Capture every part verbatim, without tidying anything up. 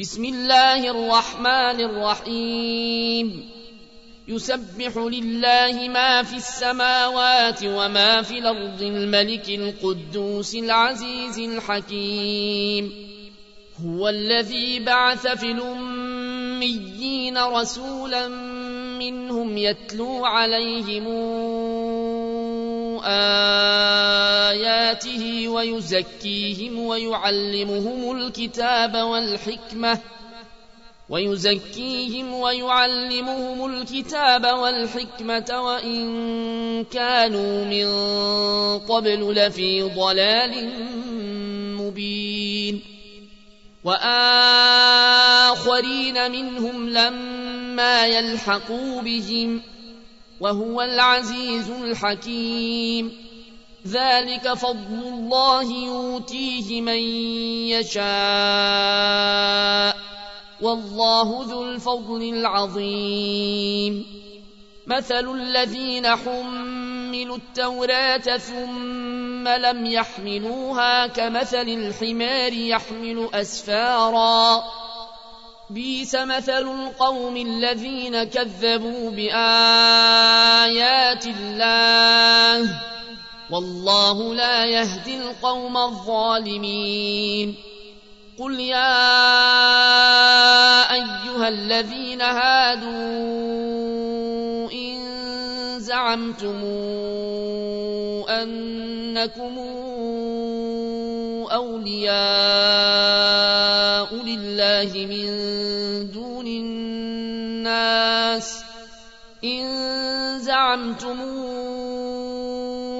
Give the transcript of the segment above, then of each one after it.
بسم الله الرحمن الرحيم يسبح لله ما في السماوات وما في الأرض الملك القدوس العزيز الحكيم هو الذي بعث في الأميين رسولا منهم يتلو عليهم آياته ويزكيهم ويعلمهم الكتاب والحكمة ويزكيهم ويعلمهم الكتاب والحكمة وإن كانوا من قبل لفي ضلال مبين وآخرين منهم لما يلحقوا بهم وهو العزيز الحكيم ذلك فضل الله يؤتيه من يشاء والله ذو الفضل العظيم مثل الذين حملوا التوراة ثم لم يحملوها كمثل الحمار يحمل أسفارا بئس مثل القوم الذين كذبوا بآيات الله والله لا يهدي القوم الظالمين قل يا أيها الذين هادوا إن زعمتم أنكم أولياء لله من دون الناس إن زعمتم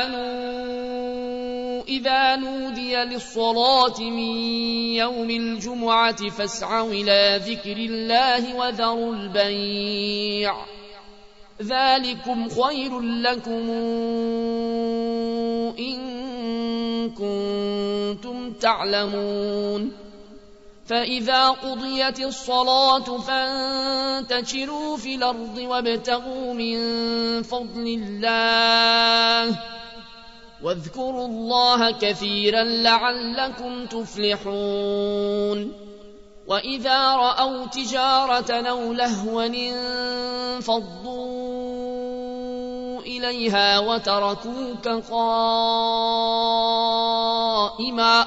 آمنوا إذا نودي للصلاة من يوم الجمعة فاسعوا إلى ذكر الله وذروا البيع ذلكم خير لكم إن كنتم تعلمون فإذا قضيت الصلاة فانتشروا في الأرض وابتغوا من فضل الله واذكروا الله كثيرا لعلكم تفلحون وإذا رأوا تجارة أو لهوا انفضوا إليها وتركوك قائما